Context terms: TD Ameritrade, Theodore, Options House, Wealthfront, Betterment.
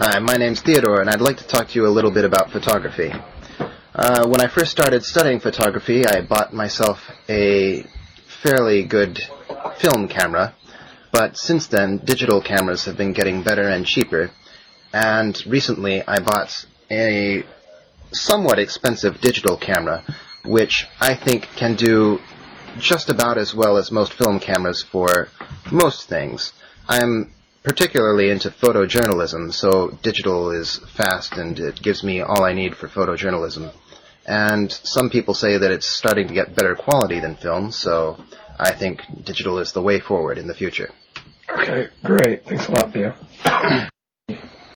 Hi, my name's Theodore, and I'd like to talk to you a little bit about photography. When I first started studying photography, I bought myself a fairly good film camera, but since then, digital cameras have been getting better and cheaper, and recently I bought a somewhat expensive digital camera, which I think can do just about as well as most film cameras for most things. I'm particularly into photojournalism, so digital is fast and it gives me all I need for photojournalism. And some people say that it's starting to get better quality than film, so I think digital is the way forward in the future. Okay, great. Thanks a lot, Theo.